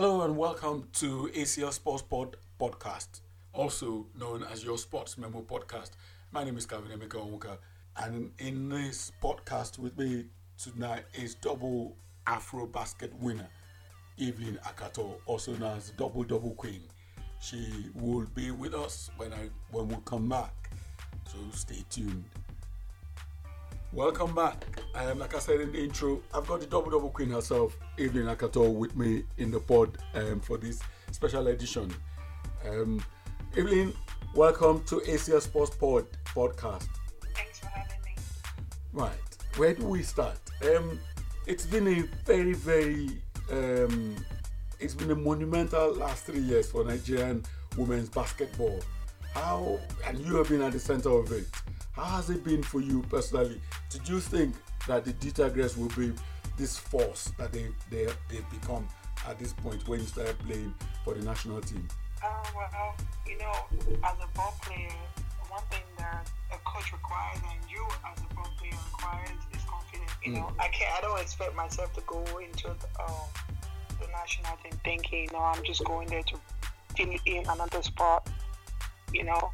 Hello and welcome to ACL Sports Pod Podcast, also known as Your Sports Memo Podcast. My name is Calvin Emeka Onuaka, and in this podcast with me tonight is double Afro Basket winner, Evelyn Akhator, also known as Double Queen. She will be with us when we come back, so stay tuned. Welcome back. Like I said in the intro, I've got the Double Queen herself, Evelyn Akhator, with me in the pod for this special edition. Evelyn, welcome to ACL Sports Pod Podcast. Thanks for having me. Right, where do we start? It's been a very, very monumental last 3 years for Nigerian women's basketball. How, and you have been at the center of it. How has it been for you personally? Did you think that the D'Tigress will be this force that they've become at this point when you started playing for the national team? Well, as a ball player, one thing that a coach requires and you as a ball player requires is confidence. I don't expect myself to go into the national team thinking, I'm just going there to fill in another spot.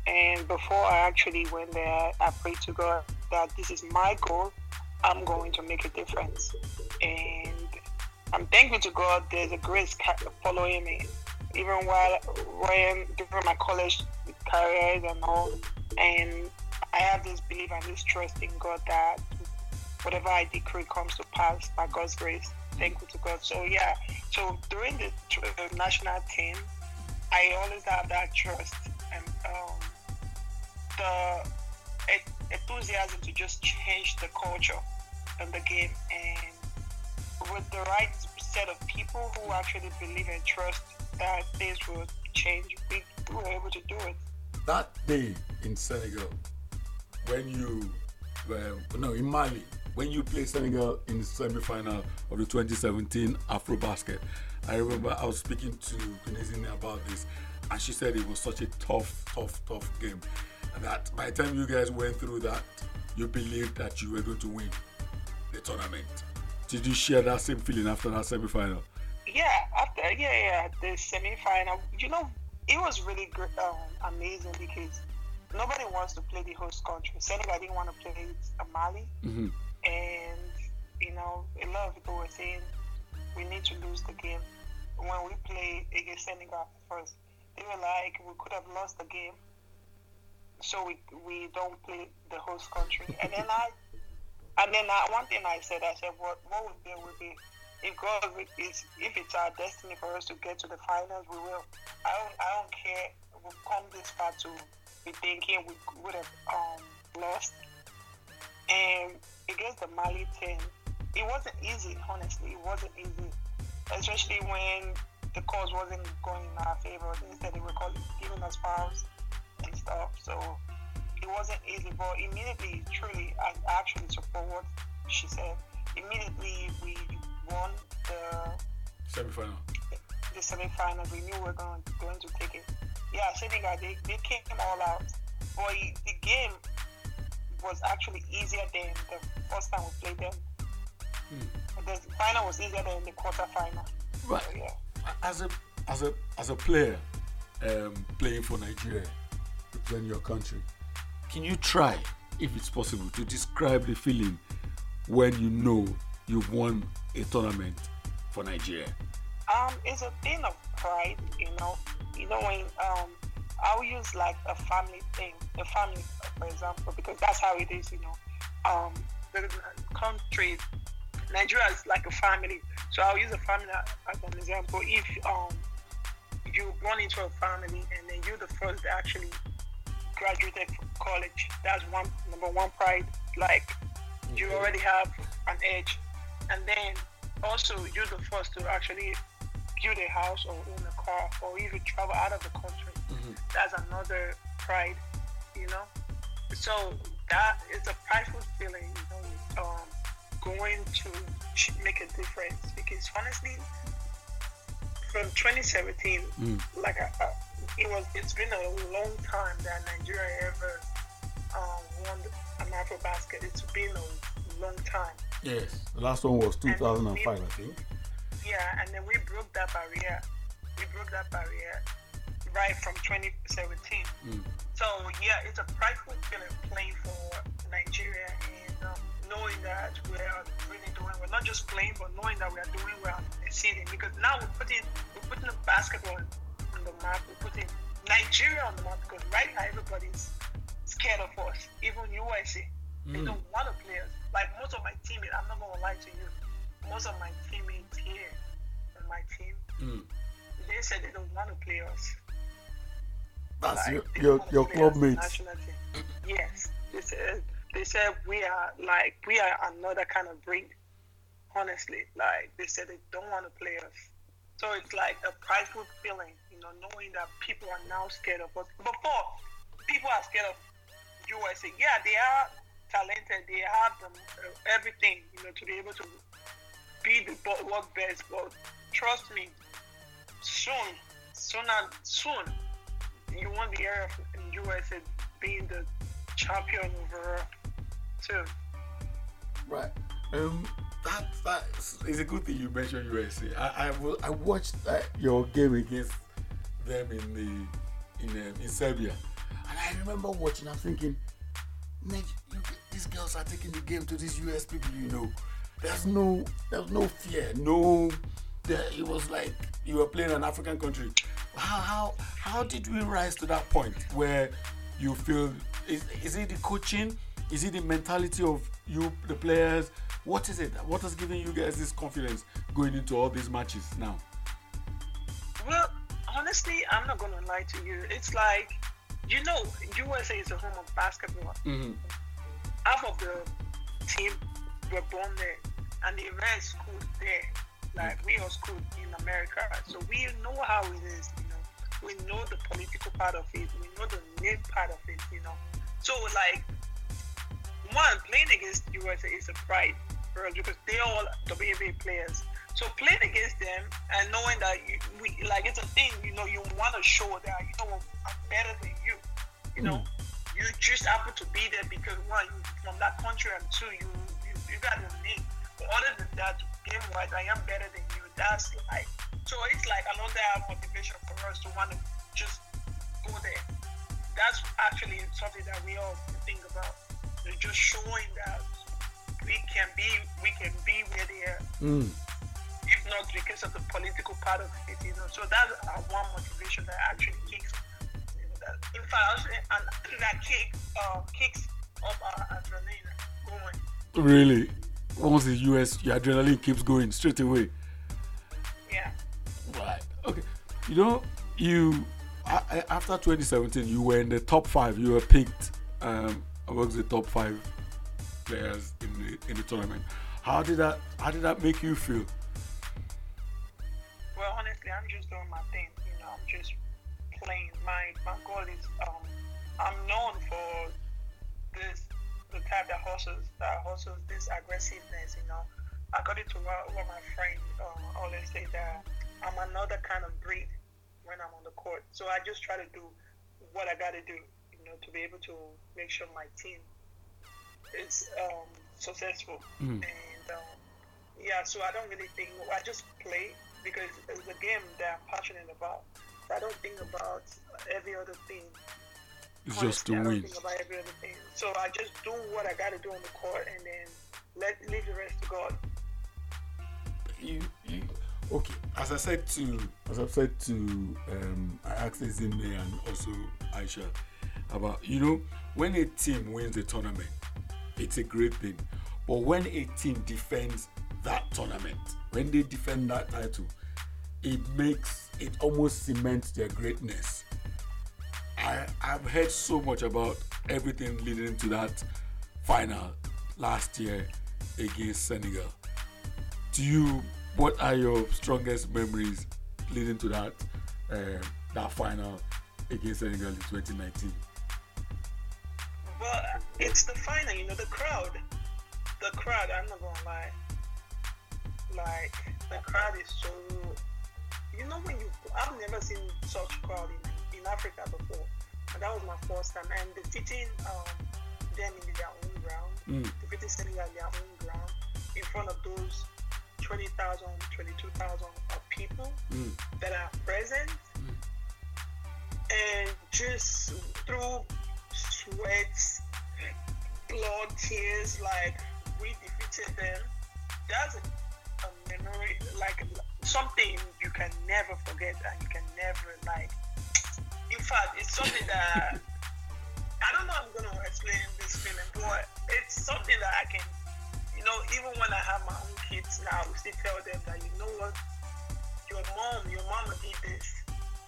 And before I actually went there, I prayed to God that this is my goal. I'm going to make a difference. And I'm thankful to God there's a grace following me. Even during my college careers and all, and I have this belief and this trust in God that whatever I decree comes to pass by God's grace. Thankful to God. So yeah, so during the national team, I always have that trust and the enthusiasm to just change the culture of the game, and with the right set of people who actually believe and trust that things will change, we were able to do it. That day in Senegal, in Mali, when you played Senegal in the semi-final of the 2017 Afro Basket, I remember I was speaking to Kinesine about this, and she said it was such a tough game that by the time you guys went through that, you believed that you were going to win the tournament. Did you share that same feeling after that semi-final? Yeah, after the semi-final, it was really great, amazing, because nobody wants to play the host country. Senegal didn't want to play Mali, mm-hmm. And a lot of people were saying we need to lose the game when we play against Senegal first. They were like, we could have lost the game, so we don't play the host country. And then one thing I said, what would there would be? If it's our destiny for us to get to the finals, we will. I don't care. We've come this far to be thinking we would have lost. And against the Mali team, it wasn't easy. Honestly, it wasn't easy, especially when the cause wasn't going in our favor. Instead, they were giving us fouls and stuff. So it wasn't easy. But immediately, truly, I actually support what she said. Immediately, we won the semi-final. We knew we were going to take it. Yeah, Senegal, they came all out. But the game was actually easier than the first time we played them. The final was easier than the quarterfinal. Right. So, yeah. As a player playing for Nigeria, representing your country, can you try, if it's possible, to describe the feeling when you know you've won a tournament for Nigeria? It's a thing of pride, when I'll use like a family thing, for example, because that's how it is, the country, Nigeria is like a family, so I'll use a family as an example. If you run into a family and then you're the first that actually graduated from college, that's number one pride, like you already have an edge. And then also you're the first to actually build a house or own a car, or even travel out of the country. Mm-hmm. That's another pride, So that is a prideful feeling, going to make a difference. Because honestly, from 2017, it's been a long time that Nigeria ever won an Afro Basket. It's been a long time. Yes, the last one was 2005, I think. Yeah, and then we broke that barrier. We broke that barrier right from 2017. Mm. So, yeah, it's a prideful feeling playing for Nigeria and knowing that we're really doing well. Not just playing, but knowing that we're doing well and exceeding. Because now we're putting the basketball on the map. We're putting Nigeria on the map because right now everybody's scared of us. Even USA. They don't want to play us. Like most of my teammates, I'm not going to lie to you. Most of my teammates here on my team, they said they don't want to play us. That's like, your club mates. Yes, they said we are another kind of breed. Honestly, like they said they don't want to play us. So it's like a prideful feeling, you know, knowing that people are now scared of us. Before, people are scared of USA. Yeah, they are talented. They have everything, you know, to be able to be the world best. But trust me, soon, you want the era of USA being the champion overall too. Right. That is a good thing you mentioned USA. I watched your game against them in Serbia. And I remember watching, I'm thinking, Nick, these girls are taking the game to these US people, you know. There's no fear, it was like you were playing an African country. How did we rise to that point where you feel, is it the coaching? Is it the mentality of you, the players? What is it? What has given you guys this confidence going into all these matches now? Well, honestly, I'm not going to lie to you. It's like, you know, USA is the home of basketball. Mm-hmm. Half of the team were born there, and the rest schooled there. Like, we all schooled in America, so we know how it is, you know. We know the political part of it. We know the name part of it, you know. So, like, one, playing against USA is a pride for us because they're all WNBA players. So playing against them and knowing that it's a thing, you know, you want to show that, you know, I'm better than you. You know, you just happen to be there because one, you're from that country, and two, you got a name. But other than that, game-wise, I am better than you. That's like, so it's like another motivation for us to want to just go there. That's actually something that we all think about. They're just showing that we can be where they are. Mm. If not because of the political part of it, you know. So that's one motivation that actually kicks. In fact, and that kicks up our adrenaline going. Really, once the US, your adrenaline keeps going straight away. Yeah. Right. Okay. You know, after 2017, you were in the top 5. You were picked amongst the top 5 players in the tournament. How did that make you feel? Well, honestly, I'm just doing my thing. You know, I'm just playing. My goal is I'm known for the type that hustles this aggressiveness. You know, according to what my friend always say that I'm another kind of breed when I'm on the court. So I just try to do what I gotta do, you know, to be able to make sure my team is successful. And so I don't really think. I just play because it's a game that I'm passionate about. I don't think about every other thing. It's honestly, just to win. I don't think about every other thing. So I just do what I got to do on the court and then leave the rest to God. Okay. As I've said to I asked Zimne and also Aisha about, you know, when a team wins a tournament, it's a great thing. But when a team defends that tournament, when they defend that title, it almost cements their greatness. I've heard so much about everything leading to that final last year against Senegal. What are your strongest memories leading to that that final against Senegal in 2019? Well, it's the final, you know, the crowd, I'm not gonna lie. Like, the crowd is so, you know, I've never seen such crowd in Africa before, and that was my first time. And defeating them in their own ground, defeating Senegal in their own ground, in front of those 20,000, 22,000 people that are present. And just through sweat, blood, tears, like, we defeated them. That's a memory, like, something you can never forget and you can never, like, in fact, it's something that, I don't know how I'm going to explain this feeling, but it's something that I can, you know, even when I have my own kids now, I still tell them that, you know what, your mom did this.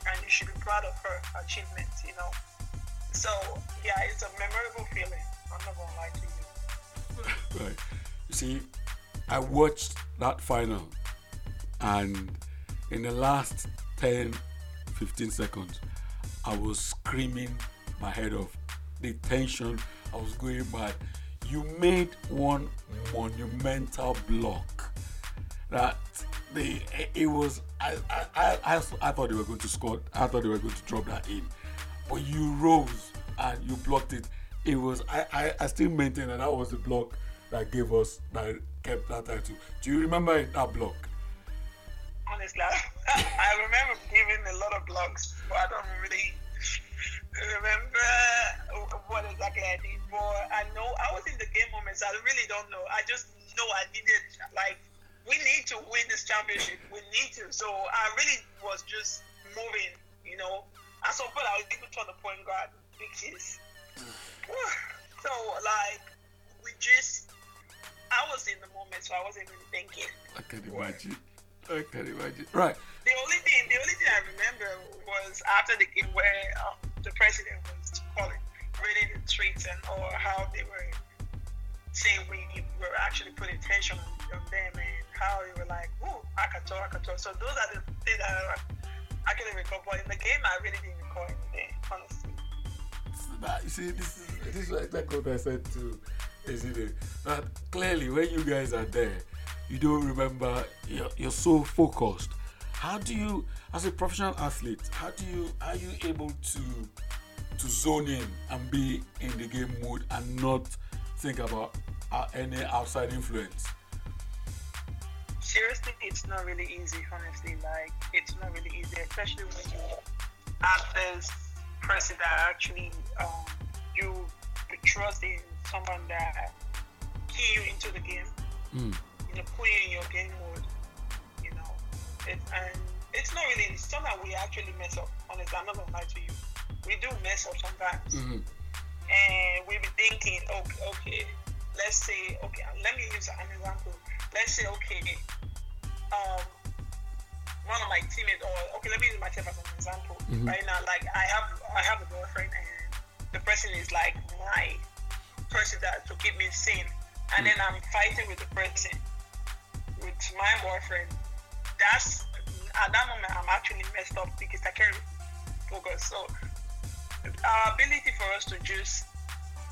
And you should be proud of her achievements, you know. So, yeah, it's a memorable feeling. I'm not going to lie to you. Right. You see, I watched that final, and in the last 10, 15 seconds, I was screaming my head off. The tension, I was going mad. You made one monumental block that... I thought they were going to score. I thought they were going to drop that in, but you rose and you blocked it. It was I still maintain that was the block that gave us that kept that title. Do you remember that block? Honestly, I remember giving a lot of blocks, but I don't really remember what exactly I did. But I know I was in the game moments. I really don't know. I just know I needed like. We need to win this championship. We need to. So I really was just moving, you know. At some point, I was even trying to point guard, which is... So, like, we just... I was in the moment, so I wasn't even thinking. I can imagine. Right. The only thing I remember was after the game where the president was calling, reading the tweets and all, how they were saying we were actually putting attention on them and how you were like, "Woo, Akhator. So those are the things that I couldn't recall. But in the game, I really didn't recall anything, honestly. You see, this is exactly what I said to Ezide. That clearly, when you guys are there, you don't remember. You're so focused. How do you, as a professional athlete, are you able to zone in and be in the game mode and not think about any outside influence? Seriously, it's not really easy, honestly. Like, it's not really easy, especially when you have this person that actually you trust in someone that key you into the game, you know, put you in your game mode, you know. It's not really, it's something that we actually mess up, honestly. I'm not going to lie to you. We do mess up sometimes. And we be thinking, okay, let's say, okay, let me use an example. Let's say, okay, one of my teammates, or okay, let me use myself as an example. Right now, like I have a girlfriend, and the person is like my person that to keep me sane, and then I'm fighting with the person, with my boyfriend. That's at that moment I'm actually messed up because I can't focus. So our ability for us to just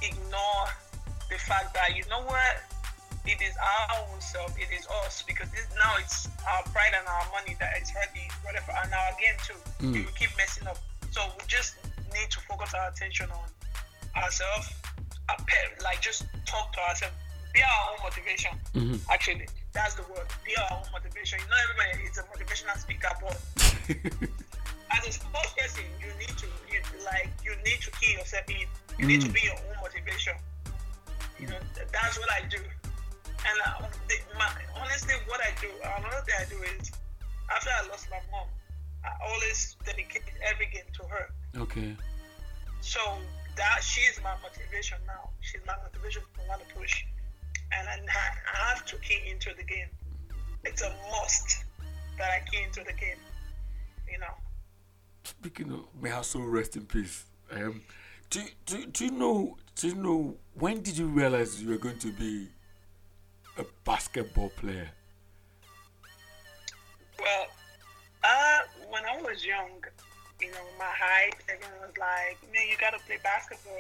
ignore the fact that, you know what, it is our own self, it is us, because now it's our pride and our money that is hurting, whatever, and our game too. We keep messing up. So we just need to focus our attention on ourselves, like just talk to ourselves, be our own motivation. Actually, that's the word, be our own motivation. You know, everybody is a motivational speaker, but as a sports person, you need to key yourself in. You need to be your own motivation. You know, that's what I do. And honestly, what I do, another thing I do is, after I lost my mom, I always dedicate every game to her. Okay. So that she's my motivation now. She's my motivation for want to push, and I have to key into the game. It's a must that I key into the game. You know. Speaking of, may her soul rest in peace. Do you know when did you realize you were going to be a basketball player? Well, when I was young, you know, my height, everyone was like, man, you gotta play basketball.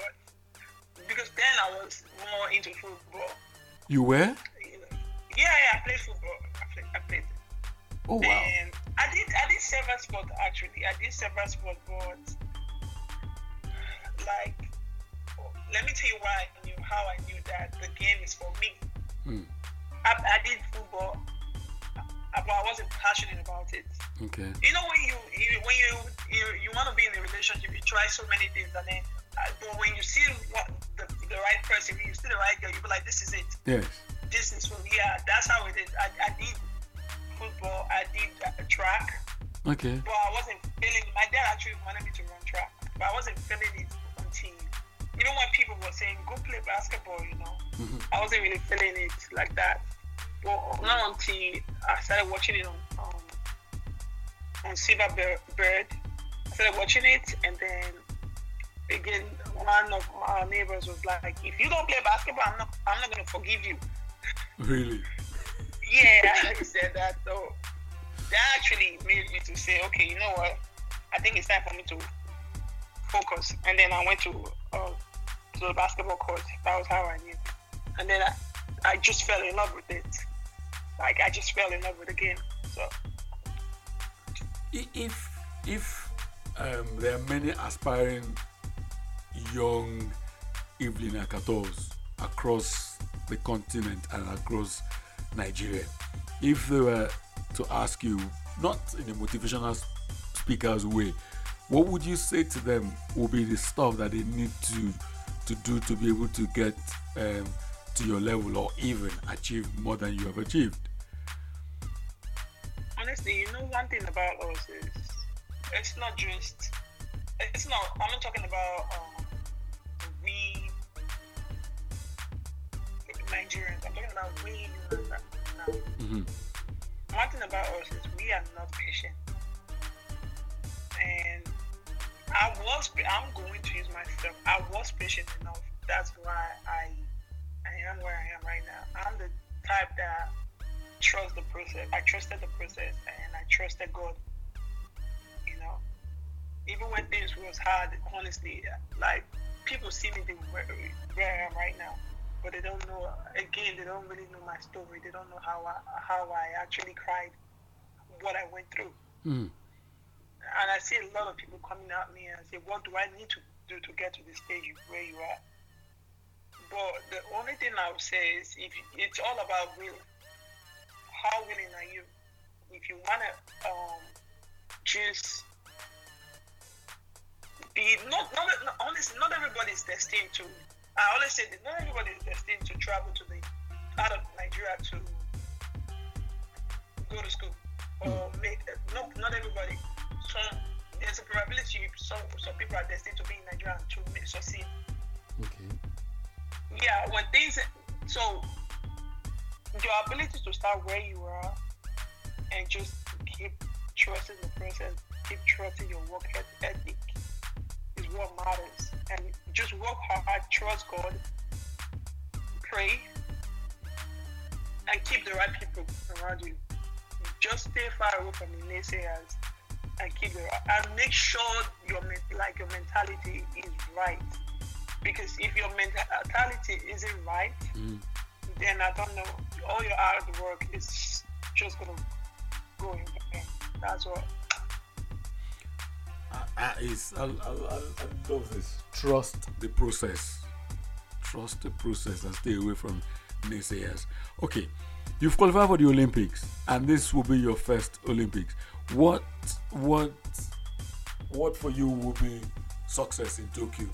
Because then I was more into football. You were? Yeah, I played football. I played. Oh, wow. And I did several sports, actually. But, like, let me tell you how I knew that the game is for me. I did football. I wasn't passionate about it. Okay. You know, when you want to be in a relationship, you try so many things, and then but when you see the right person, when you see the right girl, you be like, this is it. Yes. This is what, yeah. That's how it is. I did football. I did track. Okay. But I wasn't feeling. My dad actually wanted me to run track, but I wasn't feeling it until, you know, what people were saying, go play basketball. You know, mm-hmm. I wasn't really feeling it like that. Well, not until I started watching it on Silverbird. I started watching it, and then again, one of our neighbors was like, "If you don't play basketball, I'm not gonna forgive you." Really? Yeah, he said that. So that actually made me to say, "Okay, you know what? I think it's time for me to focus." And then I went to the basketball court. That was how I knew. And then I just fell in love with it. Like, I just fell in love with the game. So, if there are many aspiring young Evelyn Akhato's across the continent and across Nigeria, if they were to ask you, not in a motivational speaker's way, what would you say to them would be the stuff that they need to do to be able to get to your level or even achieve more than you have achieved? Honestly, you know, one thing about us is I'm not talking about we Nigerians, I'm talking about we humans now. Mm-hmm. One thing about us is we are not patient. And I'm going to use myself. I was patient enough. That's why I am where I am right now. I'm the type that trusts the process. I trusted the process, and I trusted God. You know, even when things was hard, honestly, like, people see me where I am right now, but they don't know. Again, they don't really know my story. They don't know how I actually cried, what I went through. Mm. And I see a lot of people coming at me and say, "What do I need to do to get to the stage where you are?" But the only thing I would say is, it's all about will. How willing are you? If you want to just be, honestly, not everybody is destined to. I always say that not everybody is destined to travel to the out of Nigeria to go to school or make. Not everybody. So there's a probability some people are destined to be in Nigeria and to succeed. Okay. Yeah, when things, so your ability to start where you are and just keep trusting the process, keep trusting your work ethic is what matters. And just work hard, trust God, pray, and keep the right people around you. Just stay far away from the naysayers and and make sure your mentality is right. Because if your mentality isn't right, then I don't know, all your hard work is just going to go in vain. That's all. I love this. Trust the process and stay away from naysayers. Okay, you've qualified for the Olympics, and this will be your first Olympics. What for you will be success in Tokyo?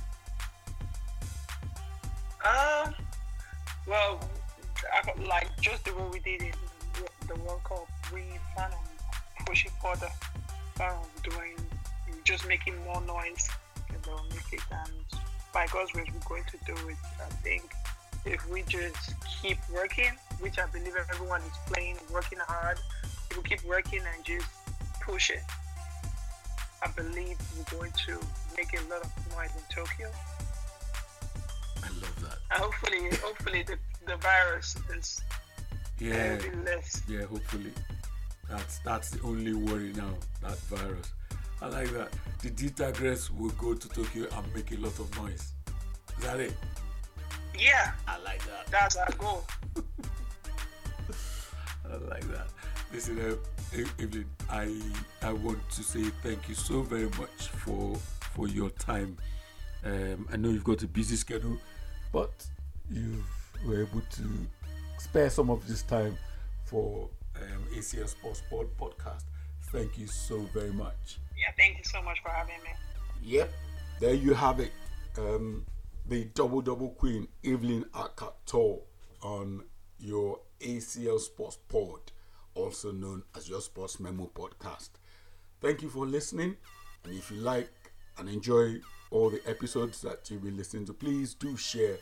Well, like just the way we did in the World Cup, we plan on pushing further, plan on doing, just making more noise in the Olympics, and by God's grace, we're going to do it. I think if we just keep working, which I believe everyone is working hard, if we keep working and just push it, I believe we're going to make a lot of noise in Tokyo. I love that. And hopefully the virus is less. Yeah, hopefully. That's the only worry now, that virus. I like that. The D'Tigress will go to Tokyo and make a lot of noise. Is that it? Yeah. I like that. That's our goal. I like that. Listen, Evelyn, I want to say thank you so very much for your time. I know you've got a busy schedule, but you were able to spare some of this time for ACL Sports Pod Podcast. Thank you so very much. Yeah, thank you so much for having me. Yep, there you have it. The double queen, Evelyn Akhator, on your ACL Sports Pod, also known as Your Sports Memo Podcast. Thank you for listening. And if you like and enjoy all the episodes that you've been listening to, please do share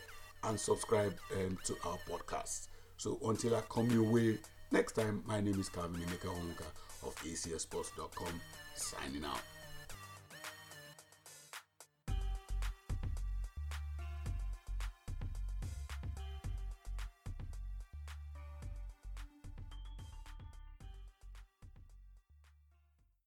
and subscribe to our podcast. So until I come your way next time, my name is Calvin Mekahomuka of ACSports.com, signing out.